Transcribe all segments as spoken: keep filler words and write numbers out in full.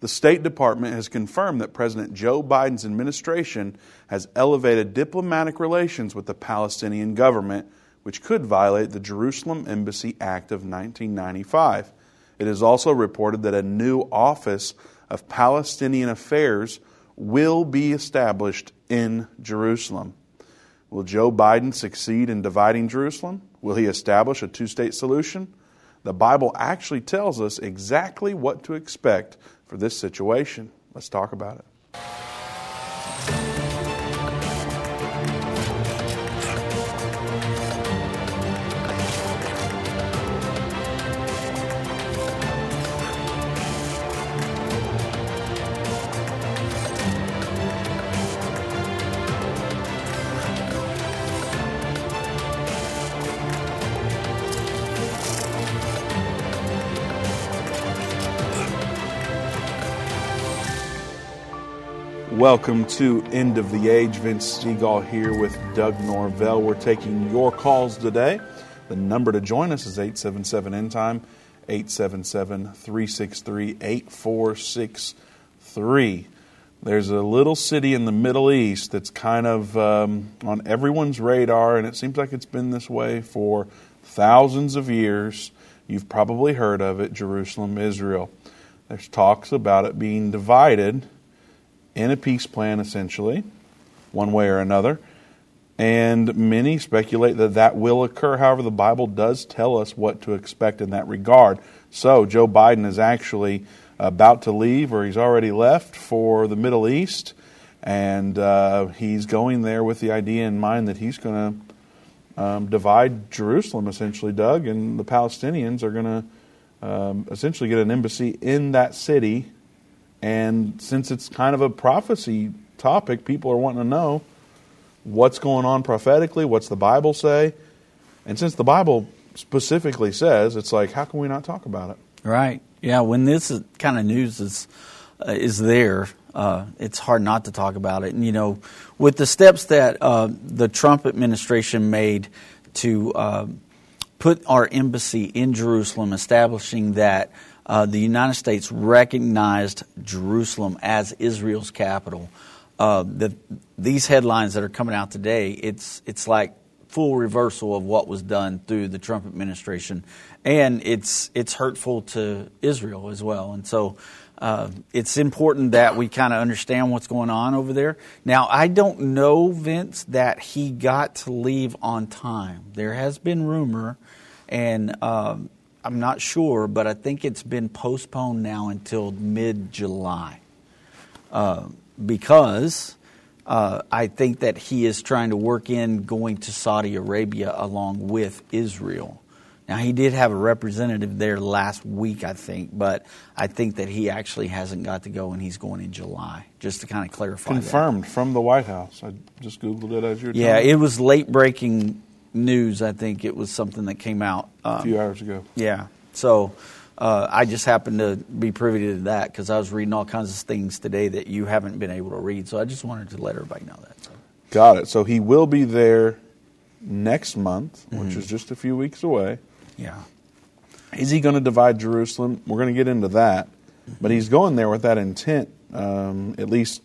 The State Department has confirmed that President Joe Biden's administration has elevated diplomatic relations with the Palestinian government, which could violate the Jerusalem Embassy Act of nineteen ninety-five. It is also reported that a new Office of Palestinian Affairs will be established in Jerusalem. Will Joe Biden succeed in dividing Jerusalem? Will he establish a two-state solution? The Bible actually tells us exactly what to expect for this situation. Let's talk about it. Welcome to End of the Age. Vince Stegall here with Doug Norvell. We're taking your calls today. The number to join us is eight seven seven, end time, eight seven seven, three six three, eight four six three. There's a little city in the Middle East that's kind of um, on everyone's radar, and it seems like it's been this way for thousands of years. You've probably heard of it, Jerusalem, Israel. There's talks about it being divided in a peace plan, essentially, one way or another. And many speculate that that will occur. However, the Bible does tell us what to expect in that regard. So Joe Biden is actually about to leave, or he's already left, for the Middle East. And uh, he's going there with the idea in mind that he's going to um, divide Jerusalem, essentially, Doug. And the Palestinians are going to um, essentially get an embassy in that city. And since it's kind of a prophecy topic, people are wanting to know what's going on prophetically, what's the Bible say. And since the Bible specifically says, it's like, how can we not talk about it? Right. Yeah, when this kind of news is uh, is there, uh, it's hard not to talk about it. And, you know, with the steps that uh, the Trump administration made to uh, put our embassy in Jerusalem, establishing that, Uh, the United States recognized Jerusalem as Israel's capital. Uh, the, these headlines that are coming out today, it's it's like full reversal of what was done through the Trump administration, and it's it's hurtful to Israel as well. And so, uh, it's important that we kind of understand what's going on over there. Now, I don't know, Vince, that he got to leave on time. There has been rumor, and Um, I'm not sure, but I think it's been postponed now until mid-July uh, because uh, I think that he is trying to work in going to Saudi Arabia along with Israel. Now, he did have a representative there last week, I think, but I think that he actually hasn't got to go, and he's going in July, just to kind of clarify. Confirmed that from the White House. I just Googled it as you were talking. Yeah, it was late-breaking news. I think it was something that came out um, a few hours ago. Yeah. So uh, I just happened to be privy to that because I was reading all kinds of things today that you haven't been able to read. So I just wanted to let everybody know that. So. Got it. So he will be there next month, which mm-hmm. is just a few weeks away. Yeah. Is he going to divide Jerusalem? We're going to get into that. Mm-hmm. But he's going there with that intent, um, at least.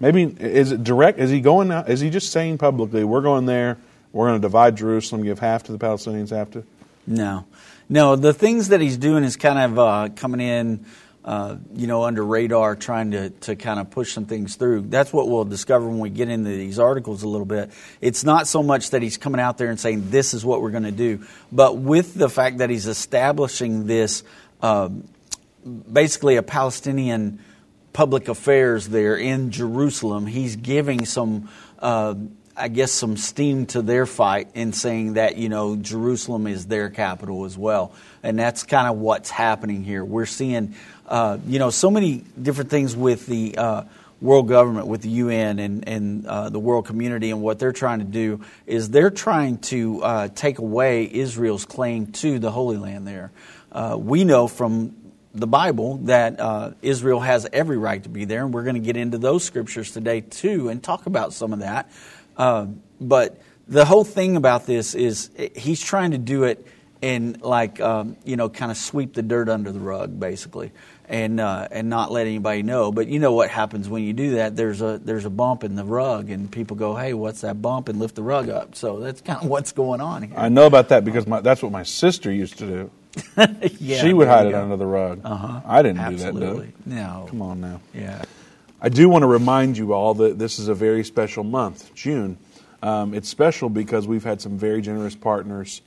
Maybe, is it direct? Is he going out? Is he just saying publicly, we're going there, we're going to divide Jerusalem, give half to the Palestinians, half to? No. No, the things that he's doing is kind of uh, coming in, uh, you know, under radar, trying to, to kind of push some things through. That's what we'll discover when we get into these articles a little bit. It's not so much that he's coming out there and saying, this is what we're going to do, but with the fact that he's establishing this, uh, basically a Palestinian public affairs there in Jerusalem, he's giving some uh I guess some steam to their fight in saying that, you know, Jerusalem is their capital as well. And that's kind of what's happening here. We're seeing, uh, you know, so many different things with the uh, world government, with the U N and, and uh, the world community. And what they're trying to do is they're trying to uh, take away Israel's claim to the Holy Land there. Uh, we know from the Bible that uh, Israel has every right to be there. And we're going to get into those scriptures today, too, and talk about some of that. Uh, but the whole thing about this is he's trying to do it and like um, you know, kind of sweep the dirt under the rug, basically, and uh, and not let anybody know. But you know what happens when you do that? There's a there's a bump in the rug, and people go, "Hey, what's that bump?" and lift the rug up. So that's kind of what's going on here. I know about that because my, that's what my sister used to do. Yeah, she would hide it under the rug. Uh-huh. I didn't Absolutely. do that, though. No. Come on now. Yeah. I do want to remind you all that this is a very special month, June. Um, it's special because we've had some very generous partners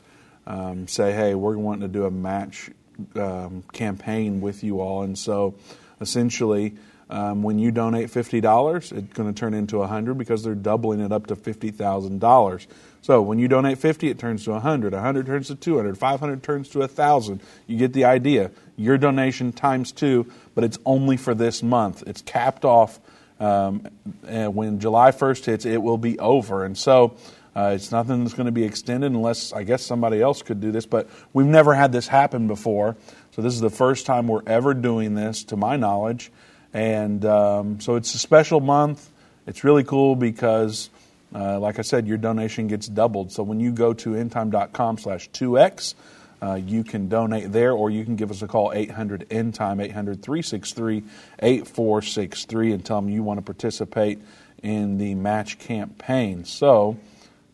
um, say, hey, we're wanting to do a match um, campaign with you all. And so essentially um, when you donate fifty dollars, it's going to turn into one hundred dollars because they're doubling it up to fifty thousand dollars. So when you donate fifty, it turns to one hundred, one hundred turns to two hundred, five hundred turns to one thousand. You get the idea. Your donation times two, but it's only for this month. It's capped off, um, and when July first hits, it will be over. And so uh, it's nothing that's going to be extended unless, I guess, somebody else could do this. But we've never had this happen before. So this is the first time we're ever doing this, to my knowledge. And um, so it's a special month. It's really cool because... Uh, like I said, your donation gets doubled. So when you go to endtime dot com slash two X, uh, you can donate there, or you can give us a call, eight hundred END TIME, eight hundred, three six three, eight four six three, and tell them you want to participate in the match campaign. So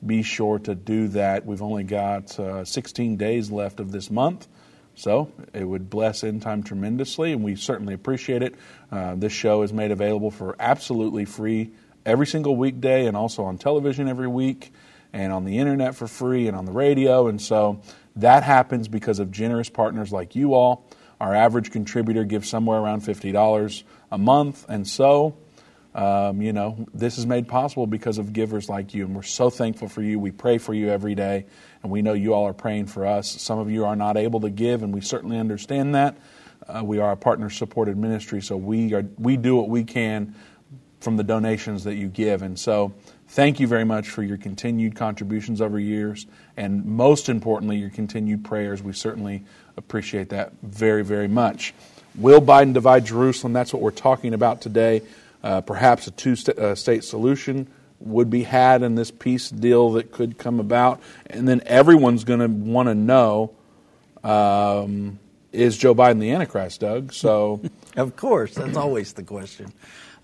be sure to do that. We've only got uh, sixteen days left of this month. So it would bless End Time tremendously, and we certainly appreciate it. Uh, this show is made available for absolutely free every single weekday, and also on television every week, and on the internet for free, and on the radio. And so that happens because of generous partners like you all. Our average contributor gives somewhere around fifty dollars a month. And so, um, you know, this is made possible because of givers like you. And we're so thankful for you. We pray for you every day. And we know you all are praying for us. Some of you are not able to give, and we certainly understand that. Uh, we are a partner-supported ministry, so we are we do what we can from the donations that you give. And so thank you very much for your continued contributions over years, and most importantly, your continued prayers. We certainly appreciate that very, very much. Will Biden divide Jerusalem? That's what we're talking about today. Uh, perhaps a two-state uh, state solution would be had in this peace deal that could come about. And then everyone's going to want to know, um, is Joe Biden the Antichrist, Doug? So, of course, that's always the question.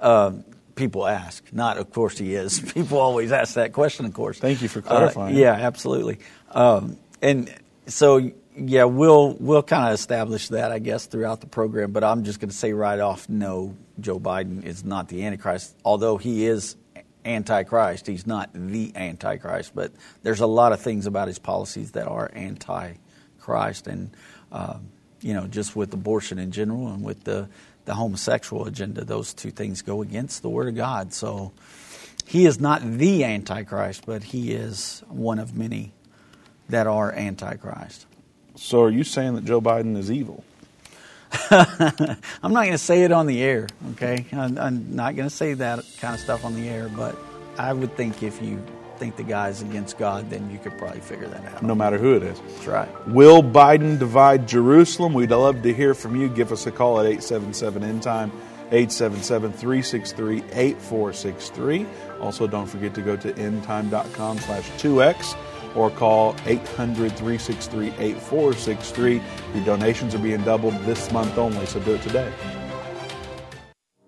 Um, People ask. Not, of course, he is. People always ask that question, of course. Thank you for clarifying. Uh, yeah, absolutely. Um, and so, yeah, we'll we'll kind of establish that, I guess, throughout the program. But I'm just going to say right off, no, Joe Biden is not the Antichrist, although he is Antichrist. He's not the Antichrist. But there's a lot of things about his policies that are Antichrist. And, um, you know, just with abortion in general and with the the homosexual agenda, those two things go against the Word of God. So he is not the Antichrist, but he is one of many that are Antichrist. So are you saying that Joe Biden is evil? I'm not going to say it on the air, okay? I'm, I'm not going to say that kind of stuff on the air, but I would think if you think the guy's against God, then you could probably figure that out. No matter who it is. That's right. Will Biden divide Jerusalem? We'd love to hear from you. Give us a call at eight seven seven END TIME, eight seven seven, three six three, eight four six three. Also, don't forget to go to endtime dot com slash two X or call eight hundred, three six three, eight four six three. Your donations are being doubled this month only, so do it today.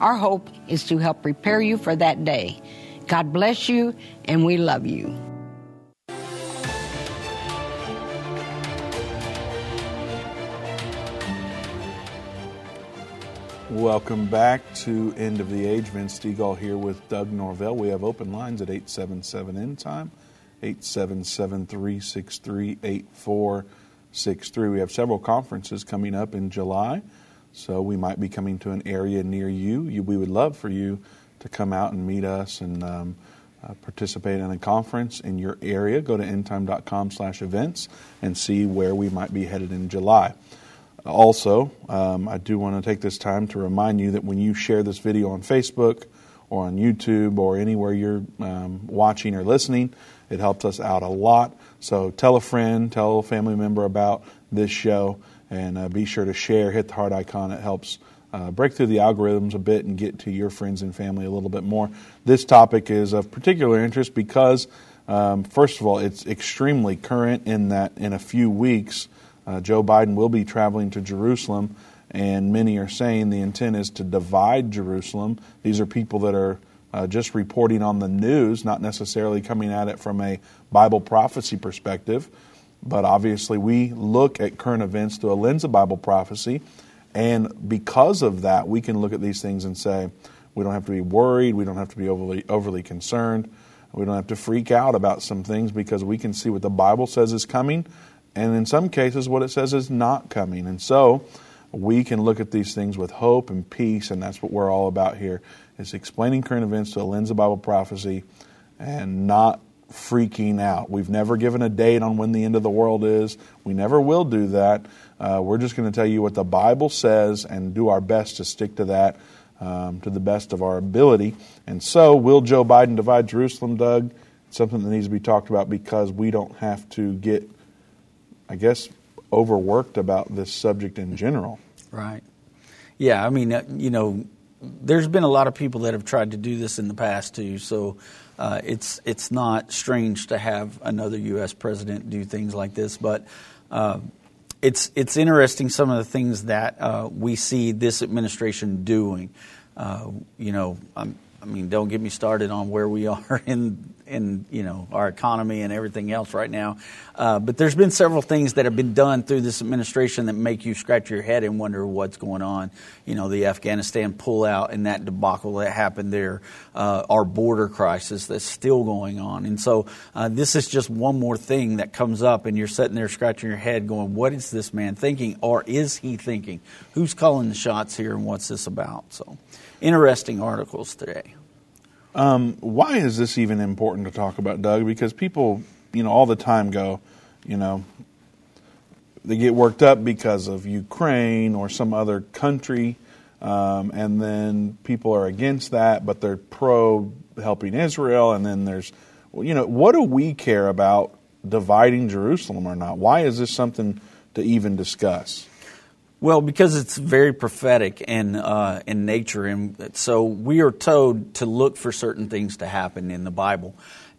Our hope is to help prepare you for that day. God bless you, and we love you. Welcome back to End of the Age. Vince Stegall here with Doug Norvell. We have open lines at eight seven seven end time, eight seven seven, three six three, eight four six three. We have several conferences coming up in July, so we might be coming to an area near you. you we would love for you to come out and meet us and um, uh, participate in a conference in your area. Go to endtime dot com slash events and see where we might be headed in July. Also, um, I do want to take this time to remind you that when you share this video on Facebook or on YouTube or anywhere you're um, watching or listening, it helps us out a lot. So tell a friend, tell a family member about this show, and uh, be sure to share, hit the heart icon. It helps uh, break through the algorithms a bit and get to your friends and family a little bit more. This topic is of particular interest because, um, first of all, it's extremely current in that in a few weeks, Uh, Joe Biden will be traveling to Jerusalem, and many are saying the intent is to divide Jerusalem. These are people that are uh, just reporting on the news, not necessarily coming at it from a Bible prophecy perspective. But obviously we look at current events through a lens of Bible prophecy, and because of that, we can look at these things and say, we don't have to be worried, we don't have to be overly, overly concerned, we don't have to freak out about some things because we can see what the Bible says is coming. And in some cases, what it says is not coming. And so we can look at these things with hope and peace, and that's what we're all about here, is explaining current events to a lens of Bible prophecy and not freaking out. We've never given a date on when the end of the world is. We never will do that. Uh, we're just going to tell you what the Bible says and do our best to stick to that um, to the best of our ability. And so will Joe Biden divide Jerusalem, Doug? It's something that needs to be talked about because we don't have to get, I guess, overworked about this subject in general. Right. Yeah, I mean, you know, there's been a lot of people that have tried to do this in the past, too. So uh, it's it's not strange to have another U S president do things like this. But uh, it's it's interesting some of the things that uh, we see this administration doing. Uh, you know, I'm, I mean, don't get me started on where we are in in you know our economy and everything else right now. Uh, but there's been several things that have been done through this administration that make you scratch your head and wonder what's going on. You know, the Afghanistan pullout and that debacle that happened there, uh, our border crisis that's still going on. And so uh, this is just one more thing that comes up and you're sitting there scratching your head going, what is this man thinking, or is he thinking? Who's calling the shots here and what's this about? So interesting articles today. Um, why is this even important to talk about, Doug? Because people, you know, all the time go, you know, they get worked up because of Ukraine or some other country, um, and then people are against that, but they're pro helping Israel, and then there's, well, you know, what do we care about dividing Jerusalem or not? Why is this something to even discuss? Well, because it's very prophetic and uh, in nature, and so we are told to look for certain things to happen in the Bible,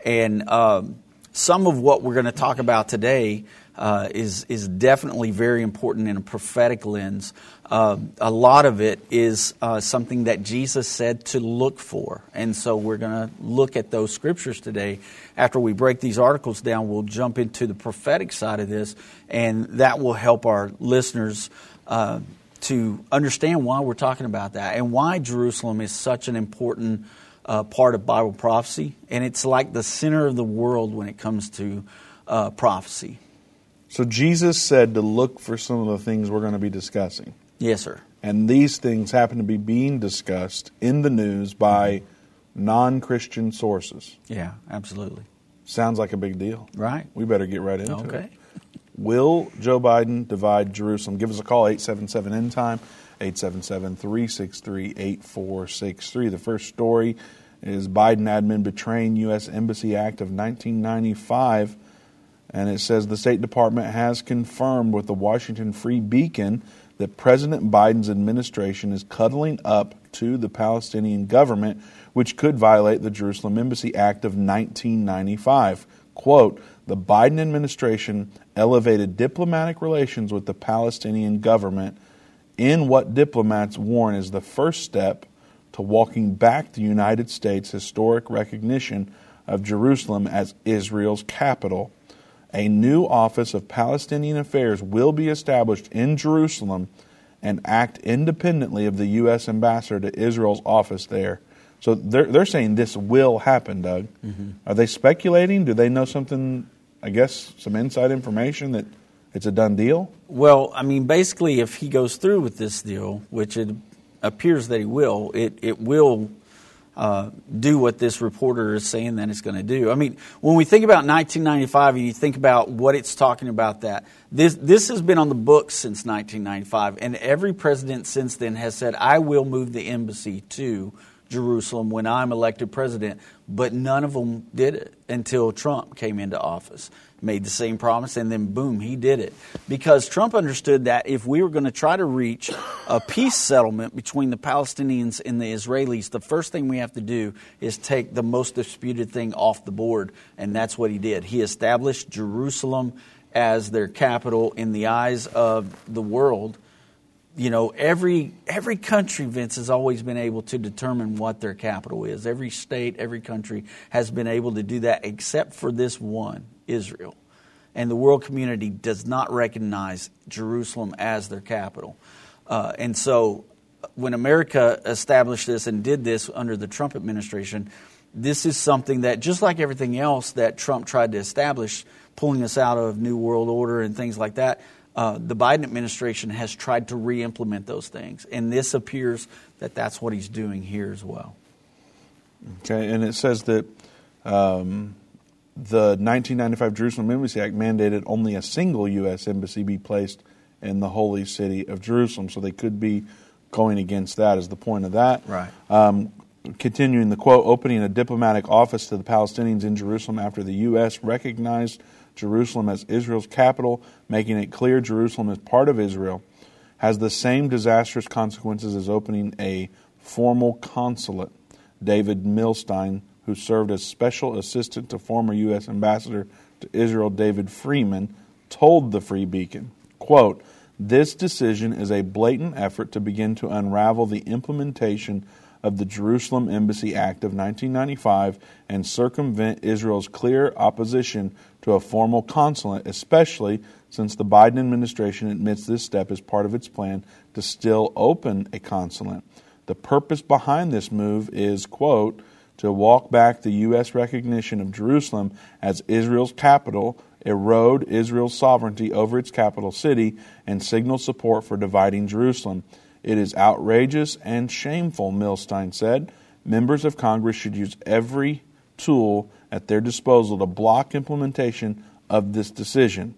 and um, some of what we're going to talk about today uh, is is definitely very important in a prophetic lens. Uh, a lot of it is uh, something that Jesus said to look for, and so we're going to look at those scriptures today. After we break these articles down, we'll jump into the prophetic side of this, and that will help our listeners Uh, to understand why we're talking about that and why Jerusalem is such an important uh, part of Bible prophecy. And it's like the center of the world when it comes to uh, prophecy. So Jesus said to look for some of the things we're going to be discussing. Yes, sir. And these things happen to be being discussed in the news by non-Christian sources. Yeah, absolutely. Sounds like a big deal. Right. We better get right into okay. it. Will Joe Biden divide Jerusalem? Give us a call, eight seven seven, end time, eight seven seven, three six three, eight four six three. The first story is Biden admin betraying U S Embassy Act of nineteen ninety-five. And it says the State Department has confirmed with the Washington Free Beacon that President Biden's administration is cuddling up to the Palestinian government, which could violate the Jerusalem Embassy Act of nineteen ninety-five. Quote, the Biden administration elevated diplomatic relations with the Palestinian government in what diplomats warn is the first step to walking back the United States' historic recognition of Jerusalem as Israel's capital. A new Office of Palestinian Affairs will be established in Jerusalem and act independently of the U S ambassador to Israel's office there. So they're, they're saying this will happen, Doug. Mm-hmm. Are they speculating? Do they know something, I guess, some inside information that it's a done deal? Well, I mean, basically, if he goes through with this deal, which it appears that he will, it, it will uh, do what this reporter is saying that it's going to do. I mean, when we think about nineteen ninety-five and you think about what it's talking about, that this, this has been on the books since nineteen ninety-five, and every president since then has said, I will move the embassy to Jerusalem when I'm elected president, but none of them did it until Trump came into office, made the same promise, and then boom, he did it. Because Trump understood that if we were going to try to reach a peace settlement between the Palestinians and the Israelis, the first thing we have to do is take the most disputed thing off the board, and that's what he did. He established Jerusalem as their capital in the eyes of the world. You know, every every country, Vince, has always been able to determine what their capital is. Every state, every country has been able to do that except for this one, Israel. And the world community does not recognize Jerusalem as their capital. Uh, and so when America established this and did this under the Trump administration, this is something that, just like everything else that Trump tried to establish, pulling us out of New World Order and things like that, Uh, the Biden administration has tried to re-implement those things. And this appears that that's what he's doing here as well. Okay, and it says that um, the nineteen ninety-five Jerusalem Embassy Act mandated only a single U S embassy be placed in the holy city of Jerusalem. So they could be going against that is the point of that. Right. Um, continuing the quote, opening a diplomatic office to the Palestinians in Jerusalem after the U S recognized Jerusalem as Israel's capital, making it clear Jerusalem is part of Israel, has the same disastrous consequences as opening a formal consulate. David Milstein, who served as special assistant to former U S ambassador to Israel, David Freeman, told the Free Beacon, quote, this decision is a blatant effort to begin to unravel the implementation of the Jerusalem Embassy Act of nineteen ninety-five and circumvent Israel's clear opposition to a formal consulate, especially since the Biden administration admits this step is part of its plan to still open a consulate. The purpose behind this move is, quote, to walk back the U S recognition of Jerusalem as Israel's capital, erode Israel's sovereignty over its capital city, and signal support for dividing Jerusalem. It is outrageous and shameful, Milstein said. Members of Congress should use every tool at their disposal to block implementation of this decision.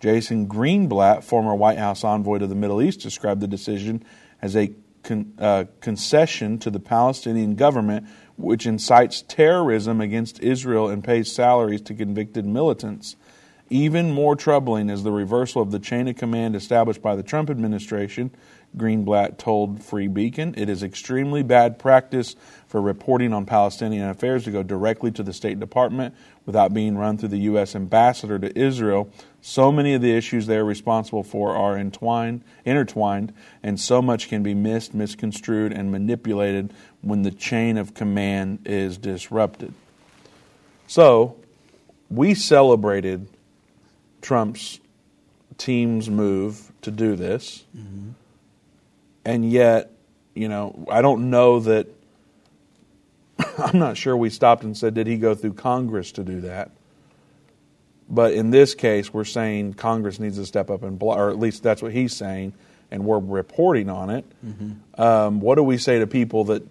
Jason Greenblatt, former White House envoy to the Middle East, described the decision as a con- uh, concession to the Palestinian government, which incites terrorism against Israel and pays salaries to convicted militants. Even more troubling is the reversal of the chain of command established by the Trump administration, Greenblatt told Free Beacon. It is extremely bad practice for reporting on Palestinian affairs to go directly to the State Department without being run through the U S ambassador to Israel. So many of the issues they are responsible for are entwined, intertwined, and so much can be missed, misconstrued, and manipulated when the chain of command is disrupted. So we celebrated Trump's team's move to do this. Mm-hmm. And yet, you know, I don't know that, I'm not sure we stopped and said, did he go through Congress to do that? But in this case, we're saying Congress needs to step up and block, or at least that's what he's saying, and we're reporting on it. Mm-hmm. Um, what do we say to people that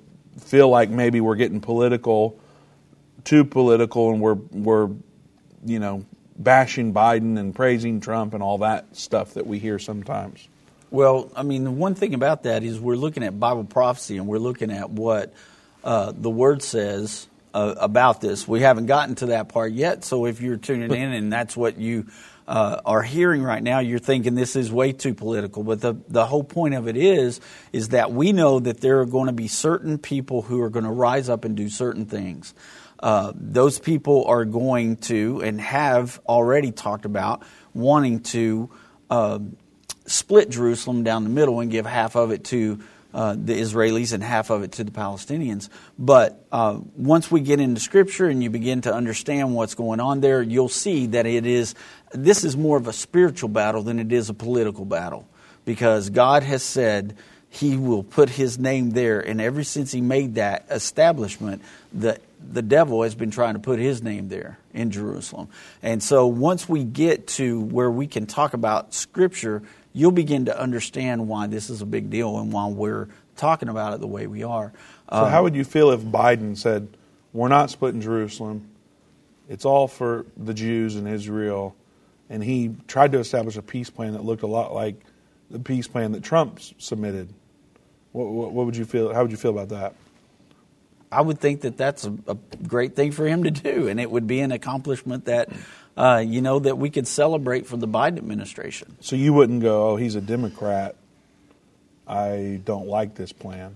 feel like maybe we're getting political, too political, and we're we're you know bashing Biden and praising Trump and all that stuff that we hear sometimes? Well, I mean, the one thing about that is we're looking at Bible prophecy and we're looking at what uh, the Word says uh, about this. We haven't gotten to that part yet, so if you're tuning in and that's what you uh, are hearing right now, you're thinking this is way too political. But the, the whole point of it is, is that we know that there are going to be certain people who are going to rise up and do certain things. Uh, those people are going to, and have already talked about, wanting to uh, split Jerusalem down the middle and give half of it to uh, the Israelis and half of it to the Palestinians. But uh, once we get into Scripture and you begin to understand what's going on there, you'll see that it is this is more of a spiritual battle than it is a political battle, because God has said He will put His name there, and ever since He made that establishment, the the devil has been trying to put his name there in Jerusalem. And so once we get to where we can talk about Scripture, you'll begin to understand why this is a big deal and why we're talking about it the way we are. So um, how would you feel if Biden said, we're not splitting Jerusalem, it's all for the Jews and Israel, and he tried to establish a peace plan that looked a lot like the peace plan that Trump submitted? What, what, what would you feel? How would you feel about that? I would think that that's a, a great thing for him to do, and it would be an accomplishment that, uh, you know, that we could celebrate from the Biden administration. So you wouldn't go, oh, he's a Democrat, I don't like this plan?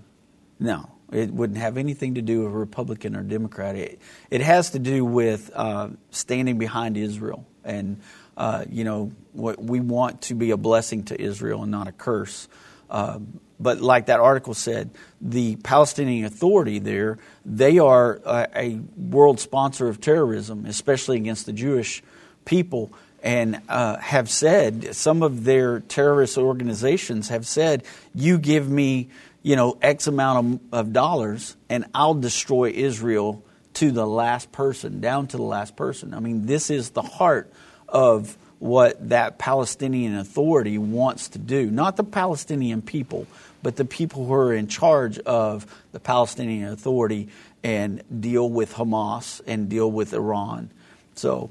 No, it wouldn't have anything to do with Republican or Democrat. It, it has to do with uh, standing behind Israel. And, uh, you know, what, we want to be a blessing to Israel and not a curse. Uh, but like that article said, the Palestinian Authority there, they are a, a world sponsor of terrorism, especially against the Jewish people, and uh, have said, some of their terrorist organizations have said, you give me, you know, X amount of, of dollars and I'll destroy Israel to the last person, down to the last person. I mean, this is the heart of what that Palestinian Authority wants to do. Not the Palestinian people, but the people who are in charge of the Palestinian Authority and deal with Hamas and deal with Iran. So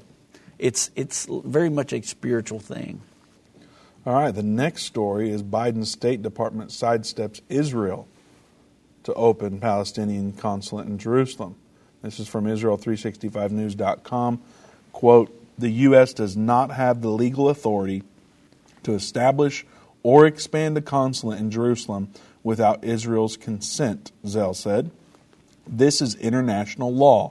it's it's very much a spiritual thing. All right, the next story is Biden's State Department sidesteps Israel to open Palestinian consulate in Jerusalem. This is from Israel three sixty-five news dot com. Quote, the U S does not have the legal authority to establish or expand a consulate in Jerusalem without Israel's consent, Zell said. This is international law.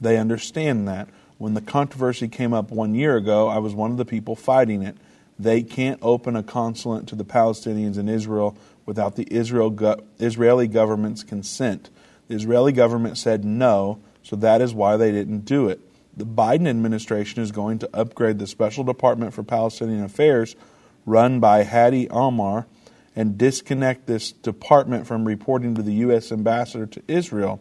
They understand that. When the controversy came up one year ago, I was one of the people fighting it. They can't open a consulate to the Palestinians in Israel without the Israel go- Israeli government's consent. The Israeli government said no, so that is why they didn't do it. The Biden administration is going to upgrade the Special Department for Palestinian Affairs, run by Hadi Amar, and disconnect this department from reporting to the U S ambassador to Israel.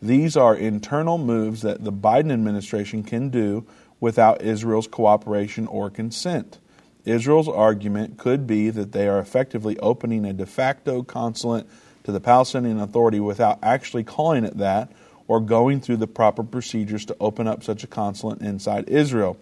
These are internal moves that the Biden administration can do without Israel's cooperation or consent. Israel's argument could be that they are effectively opening a de facto consulate to the Palestinian Authority without actually calling it that, or going through the proper procedures to open up such a consulate inside Israel.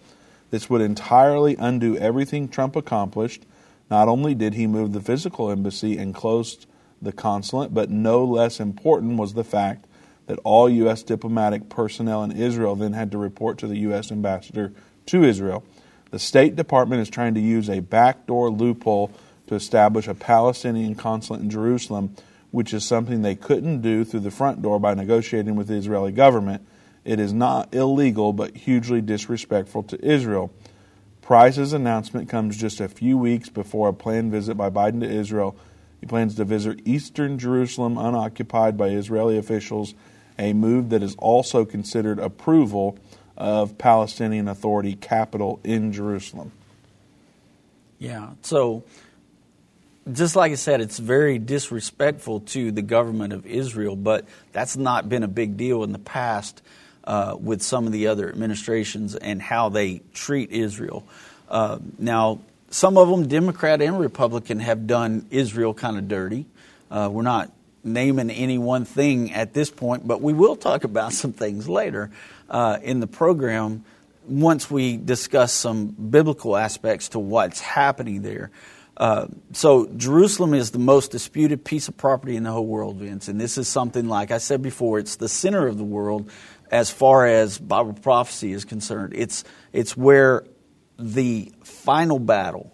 This would entirely undo everything Trump accomplished. Not only did he move the physical embassy and close the consulate, but no less important was the fact that all U S diplomatic personnel in Israel then had to report to the U S ambassador to Israel. The State Department is trying to use a backdoor loophole to establish a Palestinian consulate in Jerusalem, which is something they couldn't do through the front door by negotiating with the Israeli government. It is not illegal, but hugely disrespectful to Israel. Price's announcement comes just a few weeks before a planned visit by Biden to Israel. He plans to visit eastern Jerusalem unoccupied by Israeli officials, a move that is also considered approval of Palestinian Authority capital in Jerusalem. Yeah, so just like I said, it's very disrespectful to the government of Israel, but that's not been a big deal in the past uh, with some of the other administrations and how they treat Israel. Uh, now, some of them, Democrat and Republican, have done Israel kind of dirty. Uh, we're not naming any one thing at this point, but we will talk about some things later uh, in the program once we discuss some biblical aspects to what's happening there. Uh, so Jerusalem is the most disputed piece of property in the whole world, Vince. And this is something, like I said before, it's the center of the world as far as Bible prophecy is concerned. It's it's where the final battle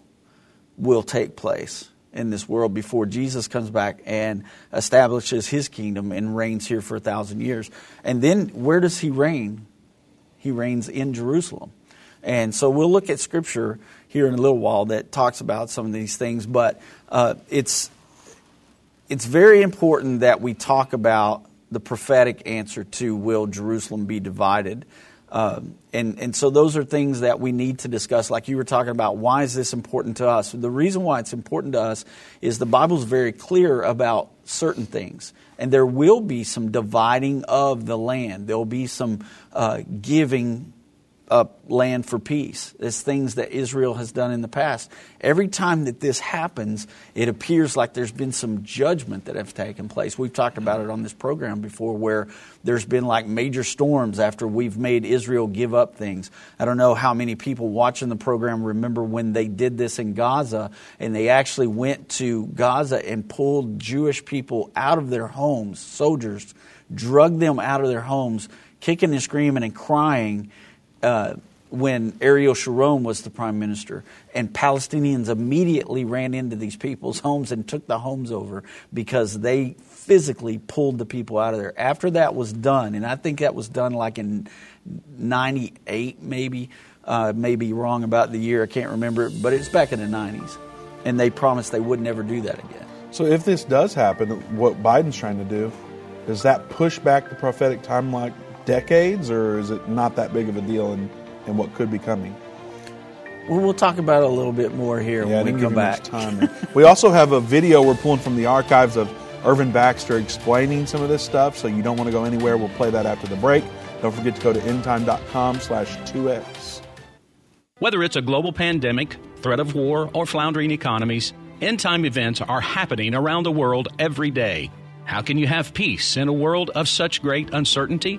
will take place in this world before Jesus comes back and establishes his kingdom and reigns here for a thousand years. And then where does he reign? He reigns in Jerusalem. And so we'll look at Scripture here in a little while that talks about some of these things, but uh, it's it's very important that we talk about the prophetic answer to will Jerusalem be divided, um, and and so those are things that we need to discuss. Like you were talking about, why is this important to us? The reason why it's important to us is the Bible's very clear about certain things, and there will be some dividing of the land. There will be some uh, giving up land for peace. It's things that Israel has done in the past. Every time that this happens, it appears like there's been some judgment that have taken place. We've talked about it on this program before, where there's been like major storms after we've made Israel give up things. I don't know how many people watching the program remember when they did this in Gaza, and they actually went to Gaza and pulled Jewish people out of their homes, soldiers, drug them out of their homes, kicking and screaming and crying, Uh, when Ariel Sharon was the prime minister, and Palestinians immediately ran into these people's homes and took the homes over because they physically pulled the people out of there. After that was done, and I think that was done like in ninety-eight maybe, uh, maybe wrong about the year, I can't remember, but it's back in the nineties, and they promised they would never do that again. So if this does happen, what Biden's trying to do, is that push back the prophetic timeline decades, or is it not that big of a deal in, in what could be coming? Well, we'll talk about it a little bit more here yeah, when we come back. Time. We also have a video we're pulling from the archives of Irvin Baxter explaining some of this stuff, so you don't want to go anywhere. We'll play that after the break. Don't forget to go to endtime dot com slash two X. Whether it's a global pandemic, threat of war, or floundering economies, end time events are happening around the world every day. How can you have peace in a world of such great uncertainty?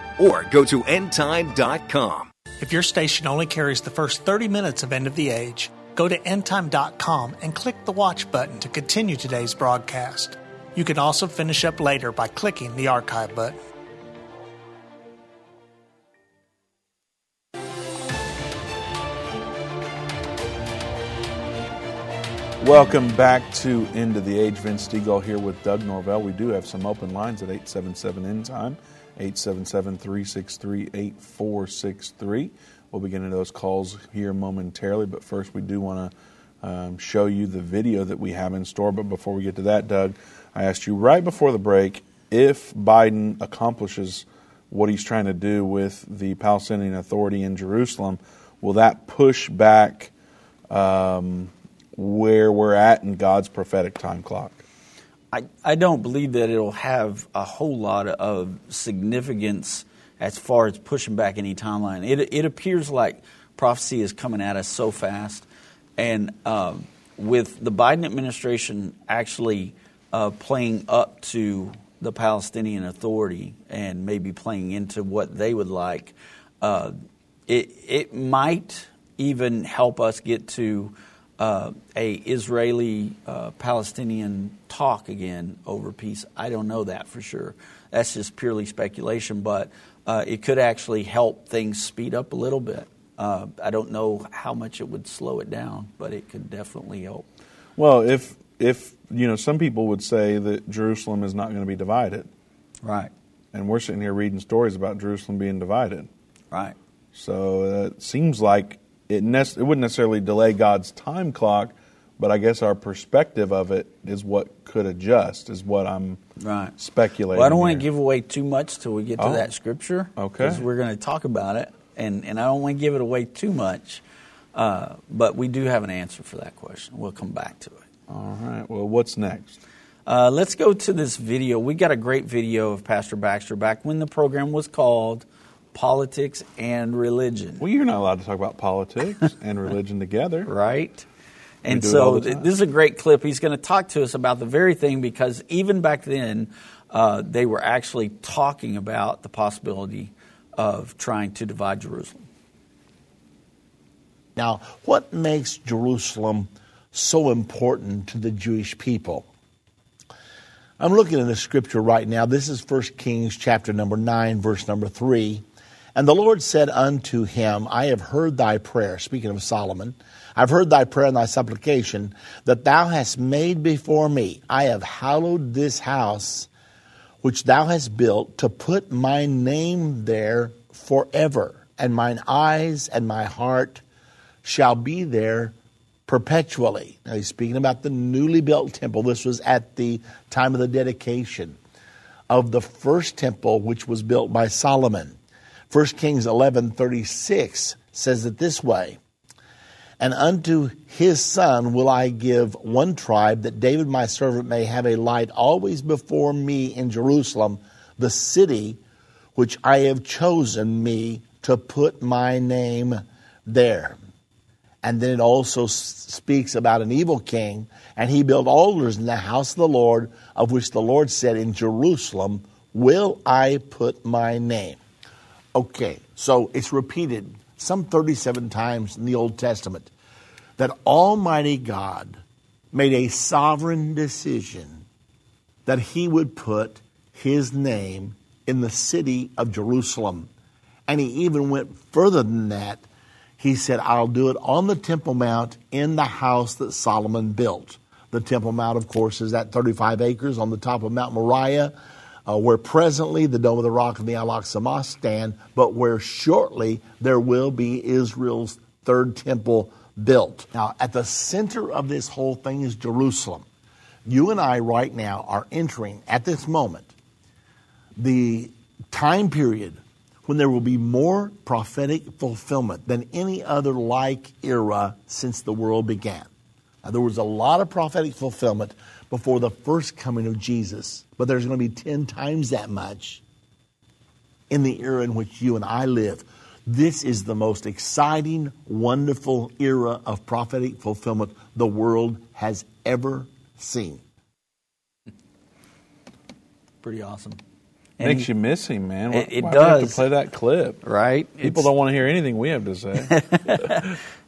Or go to endtime dot com. If your station only carries the first thirty minutes of End of the Age, go to endtime dot com and click the watch button to continue today's broadcast. You can also finish up later by clicking the archive button. Welcome back to End of the Age. Vince Stegall here with Doug Norvell. We do have some open lines at eight seven seven end time. eight seven seven, three six three, eight four six three. We'll be getting into those calls here momentarily, but first we do want to um, show you the video that we have in store. But before we get to that, Doug, I asked you right before the break if Biden accomplishes what he's trying to do with the Palestinian Authority in Jerusalem, will that push back um, where we're at in God's prophetic time clock? I, I don't believe that it'll have a whole lot of significance as far as pushing back any timeline. It, it appears like prophecy is coming at us so fast And uh, with the Biden administration actually uh, playing up to the Palestinian Authority and maybe playing into what they would like, uh, it it might even help us get to uh, a Israeli-Palestinian uh, talk again over peace. I don't know that for sure. That's just purely speculation, but uh, it could actually help things speed up a little bit. Uh, I don't know how much it would slow it down, but it could definitely help. Well, if if you know, some people would say that Jerusalem is not going to be divided, right? And we're sitting here reading stories about Jerusalem being divided, right? So uh, it seems like it ne- it wouldn't necessarily delay God's time clock, but I guess our perspective of it is what could adjust. Is what I'm right speculating. Well, I don't want to give away too much till we get to oh. that scripture, okay? Because we're going to talk about it. And and I don't want to give it away too much, uh, but we do have an answer for that question. We'll come back to it. All right. Well, what's next? Uh, let's go to this video. We got a great video of Pastor Baxter back when the program was called Politics and Religion. Well, you're not allowed to talk about politics and religion together. Right. And so this is a great clip. He's going to talk to us about the very thing, because even back then uh, they were actually talking about the possibility of trying to divide Jerusalem. Now, what makes Jerusalem so important to the Jewish people? I'm looking at the scripture right now. This is First Kings chapter number nine, verse number three. And the Lord said unto him, I have heard thy prayer, speaking of Solomon, I've heard thy prayer and thy supplication that thou hast made before me. I have hallowed this house which thou hast built, to put my name there forever, and mine eyes and my heart shall be there perpetually. Now he's speaking about the newly built temple. This was at the time of the dedication of the first temple, which was built by Solomon. First Kings eleven thirty-six says it this way, and unto his son will I give one tribe, that David my servant may have a light always before me in Jerusalem, the city which I have chosen me to put my name there. And then it also speaks about an evil king, and he built altars in the house of the Lord, of which the Lord said, in Jerusalem will I put my name. Okay, so it's repeated some thirty-seven times in the Old Testament, that Almighty God made a sovereign decision that he would put his name in the city of Jerusalem. And he even went further than that. He said, I'll do it on the Temple Mount in the house that Solomon built. The Temple Mount, of course, is that thirty-five acres on the top of Mount Moriah, Uh, where presently the Dome of the Rock and the Al-Aqsa Mosque stand, but where shortly there will be Israel's third temple built. Now, at the center of this whole thing is Jerusalem. You and I right now are entering, at this moment, the time period when there will be more prophetic fulfillment than any other like era since the world began. Now, there was a lot of prophetic fulfillment before the first coming of Jesus, but there's going to be ten times that much in the era in which you and I live. This is the most exciting, wonderful era of prophetic fulfillment the world has ever seen. Pretty awesome. And makes you miss him, man. It, it Why does. Do we have to play that clip, right? People it's, don't want to hear anything we have to say.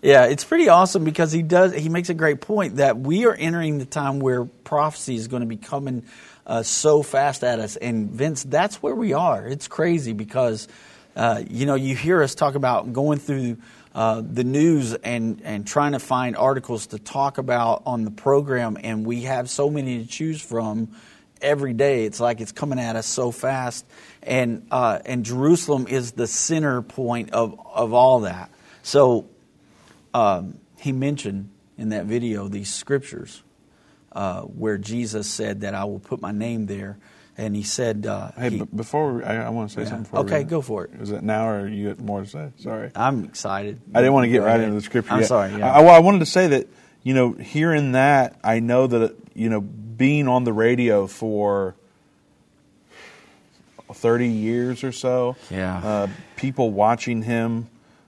Yeah, it's pretty awesome, because he does. He makes a great point that we are entering the time where prophecy is going to be coming uh, so fast at us. And Vince, that's where we are. It's crazy, because uh, you know, you hear us talk about going through uh, the news and and trying to find articles to talk about on the program, and we have so many to choose from. Every day, it's like it's coming at us so fast, and uh, and Jerusalem is the center point of, of all that. So um, he mentioned in that video these scriptures uh, where Jesus said that I will put my name there, and he said, uh, "Hey, he, b- before we, I, I want to say yeah, something." Before okay, we go for it. Is it now, or you have more to say? Sorry, I'm excited. I didn't want to get go right ahead. into the scripture. I'm yet. sorry. Yeah. I, well, I wanted to say that, you know, hearing that, I know that, you know, being on the radio for thirty years or so, yeah, uh, people watching him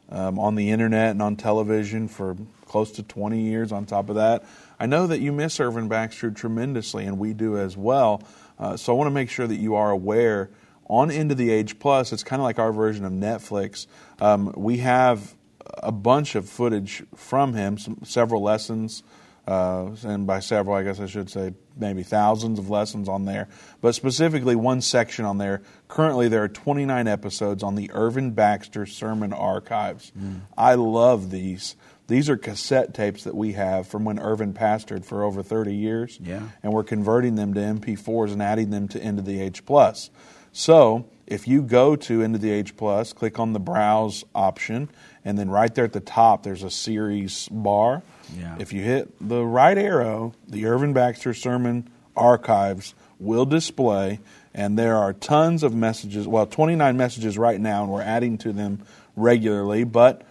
um, on the internet and on television for close to twenty years on top of that. I know that you miss Irvin Baxter tremendously, and we do as well. Uh, so I want to make sure that you are aware. On End of the Age Plus, it's kind of like our version of Netflix. Um, we have a bunch of footage from him, some, several lessons, uh, and by several, I guess I should say maybe thousands of lessons on there. But specifically one section on there. Currently, there are twenty-nine episodes on the Irvin Baxter Sermon Archives. Mm. I love these. These are cassette tapes that we have from when Irvin pastored for over thirty years. Yeah. And we're converting them to M P fours and adding them to End of the Age Plus. So if you go to End of the Age Plus, click on the Browse option, and then right there at the top there's a series bar. Yeah. If you hit the right arrow, the Irvin Baxter Sermon Archives will display, and there are tons of messages. Well, twenty-nine messages right now, and we're adding to them regularly, but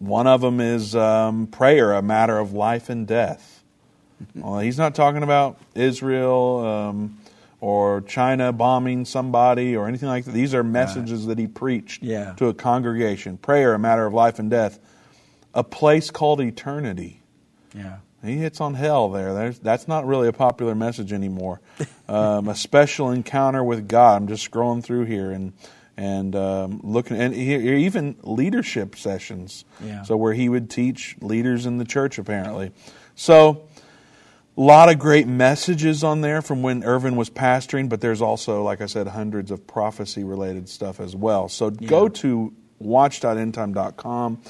one of them is um, prayer, a matter of life and death. Well, he's not talking about Israel um, or China bombing somebody or anything like that. These are messages right. that he preached yeah. to a congregation. Prayer, a matter of life and death. A place called eternity. Yeah, he hits on hell there. There's, that's not really a popular message anymore. Um, a special encounter with God. I'm just scrolling through here and... And um, looking, and even leadership sessions, yeah. so where he would teach leaders in the church, apparently. So, a lot of great messages on there from when Irvin was pastoring, but there's also, like I said, hundreds of prophecy-related stuff as well. So, yeah. go to watch dot end time dot com,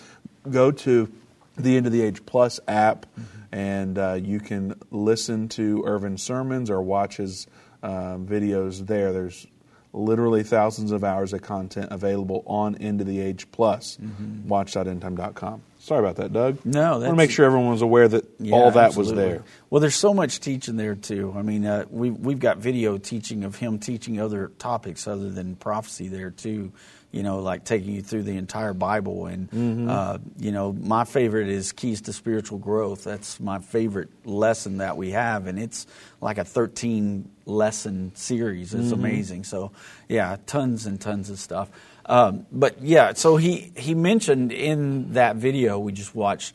go to the End of the Age Plus app, mm-hmm. and uh, you can listen to Irvin's sermons or watch his um, videos there. There's literally thousands of hours of content available on End of the Age Plus. Mm-hmm. watch dot end time dot com. Sorry about that, Doug. No, that's... I want to make sure everyone was aware that yeah, all that absolutely. was there. Well, there's so much teaching there, too. I mean, uh, we, we've got video teaching of him teaching other topics other than prophecy there, too. You know, like taking you through the entire Bible. And, mm-hmm. uh, you know, my favorite is Keys to Spiritual Growth. That's my favorite lesson that we have. And it's like a thirteen lesson series. It's mm-hmm. amazing. So, yeah, tons and tons of stuff. Um, but, yeah, so he, he mentioned in that video we just watched